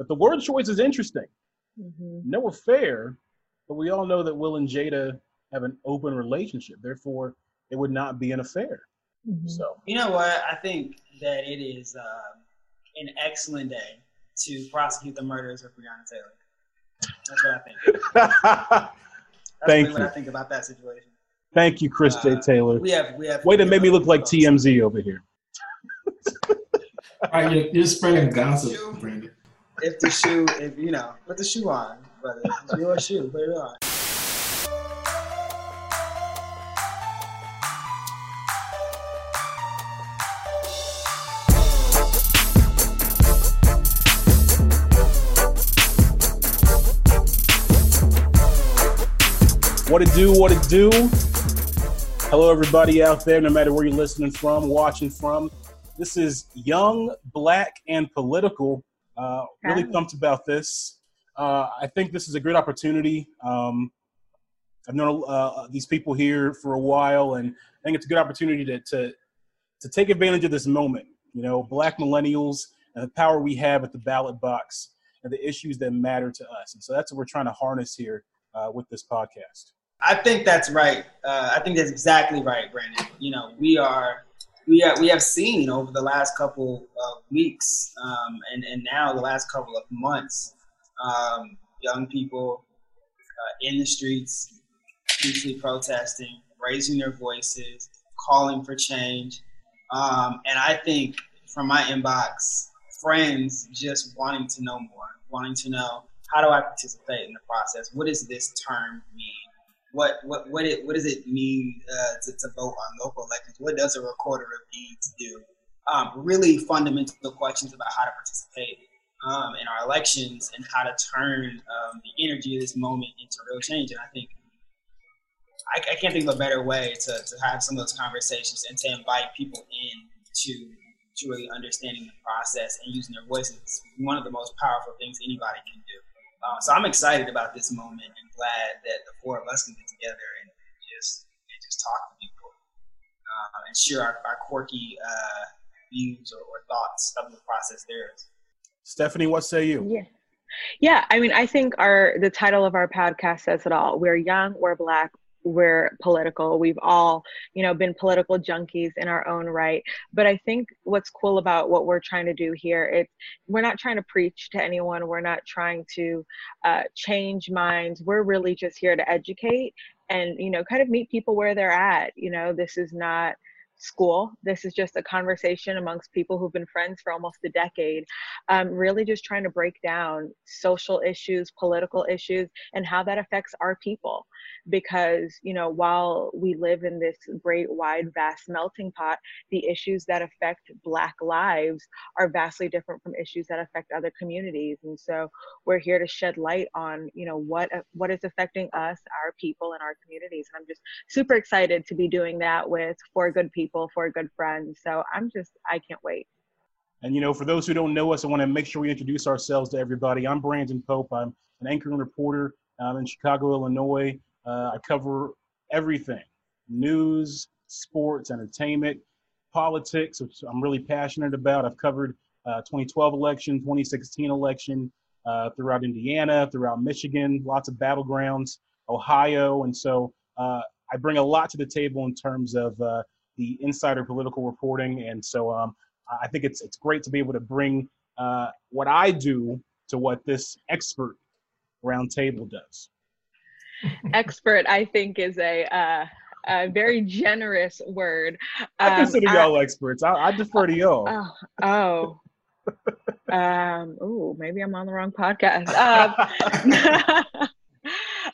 But the word choice is interesting. Mm-hmm. No affair, but we all know that Will and Jada have an open relationship. Therefore, it would not be an affair. Mm-hmm. So you know what? I think that it is an excellent day to prosecute the murders of Breonna Taylor. That's what I think. That's really what I think about that situation. Thank you, Chris J. Taylor. We have way to make me look like TMZ over here. All right, you're spreading gossip, Brandon. If put the shoe on, brother. It's your shoe, put it on. What it do? Hello, everybody out there, no matter where you're listening from, watching from. This is Young, Black, and Political. Really pumped about this. I think this is a great opportunity. I've known these people here for a while, and I think it's a good opportunity to take advantage of this moment. You know, Black millennials and the power we have at the ballot box and the issues that matter to us. And so that's what we're trying to harness here with this podcast. I think that's right. I think that's exactly right, Brandon. You know, we have seen over the last couple of weeks and now the last couple of months, young people in the streets, peacefully protesting, raising their voices, calling for change. And I think from my inbox, friends just wanting to know more, wanting to know, how do I participate in the process? What does this term mean? What does it mean to vote on local elections? What does a recorder need to do? Really fundamental questions about how to participate in our elections and how to turn the energy of this moment into real change. And I think I can't think of a better way to have some of those conversations and to invite people in to really understanding the process and using their voices. It's one of the most powerful things anybody can do. So I'm excited about this moment and glad that the four of us can get together and just talk to people and share our quirky views or thoughts of the process there is. Stephanie, what say you? Yeah. I mean, I think the title of our podcast says it all. We're young, we're Black, we're political. We've all, been political junkies in our own right. But I think what's cool about what we're trying to do here is we're not trying to preach to anyone. We're not trying to change minds. We're really just here to educate and, kind of meet people where they're at. This is not school. This is just a conversation amongst people who've been friends for almost a decade, really just trying to break down social issues, political issues, and how that affects our people. Because, while we live in this great, wide, vast melting pot, the issues that affect Black lives are vastly different from issues that affect other communities. And so we're here to shed light on, what is affecting us, our people, and our communities. And I'm just super excited to be doing that with four good people, four good friends. So I can't wait. And, for those who don't know us, I want to make sure we introduce ourselves to everybody. I'm Brandon Pope. I'm an anchor and reporter in Chicago, Illinois. I cover everything, news, sports, entertainment, politics, which I'm really passionate about. I've covered 2012 election, 2016 election throughout Indiana, throughout Michigan, lots of battlegrounds, Ohio. And so I bring a lot to the table in terms of the insider political reporting. And so I think it's great to be able to bring what I do to what this expert roundtable does. Expert, I think, is a very generous word. I consider y'all experts. I defer to y'all. Maybe I'm on the wrong podcast.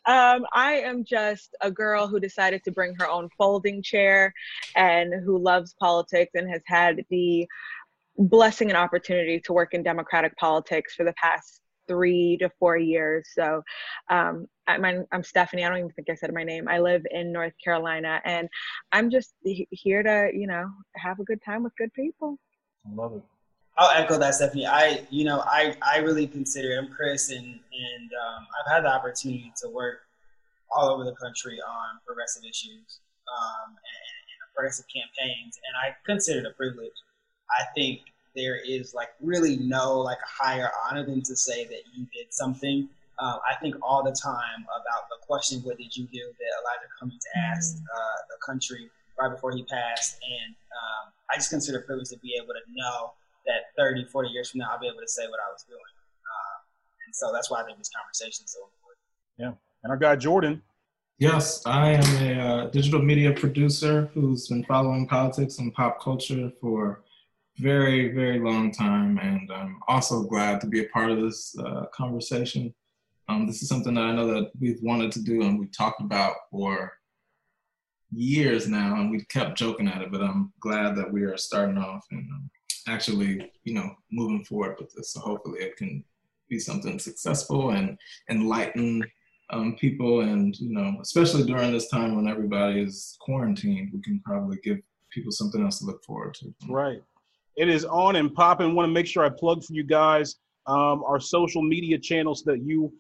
I am just a girl who decided to bring her own folding chair and who loves politics and has had the blessing and opportunity to work in Democratic politics for the past 3 to 4 years. So I'm Stephanie. I don't even think I said my name. I live in North Carolina, and I'm just here to, have a good time with good people. I love it. I'll echo that, Stephanie. I really consider it. I'm Chris, and I've had the opportunity to work all over the country on progressive issues and progressive campaigns, and I consider it a privilege. I think there is like really no like a higher honor than to say that you did something. I think all the time about the question, what did you do, that Elijah Cummings asked the country right before he passed. And I just consider it privilege to be able to know that 30, 40 years from now, I'll be able to say what I was doing. And so that's why I think this conversation is so important. Yeah. And our guy, Jordan. Yes, I am a digital media producer who's been following politics and pop culture for very, very long time. And I'm also glad to be a part of this conversation. This is something that I know that we've wanted to do and we talked about for years now, and we kept joking at it, but I'm glad that we are starting off and actually, you know, moving forward with this. So hopefully it can be something successful and enlighten people. And, you know, especially during this time when everybody is quarantined, we can probably give people something else to look forward to. Right. It is on and popping. Want to make sure I plug for you guys our social media channels so that you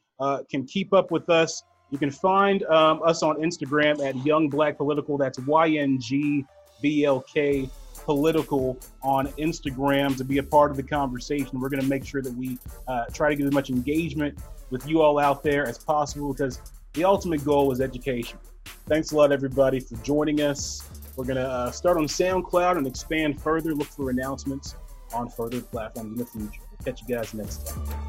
can keep up with us. You can find us on Instagram at Young Black Political. That's YNGBLK Political on Instagram to be a part of the conversation. We're going to make sure that we try to get as much engagement with you all out there as possible, because the ultimate goal is education. Thanks a lot, everybody, for joining us. We're going to start on SoundCloud and expand further. Look for announcements on further platforms in the future. We'll catch you guys next time.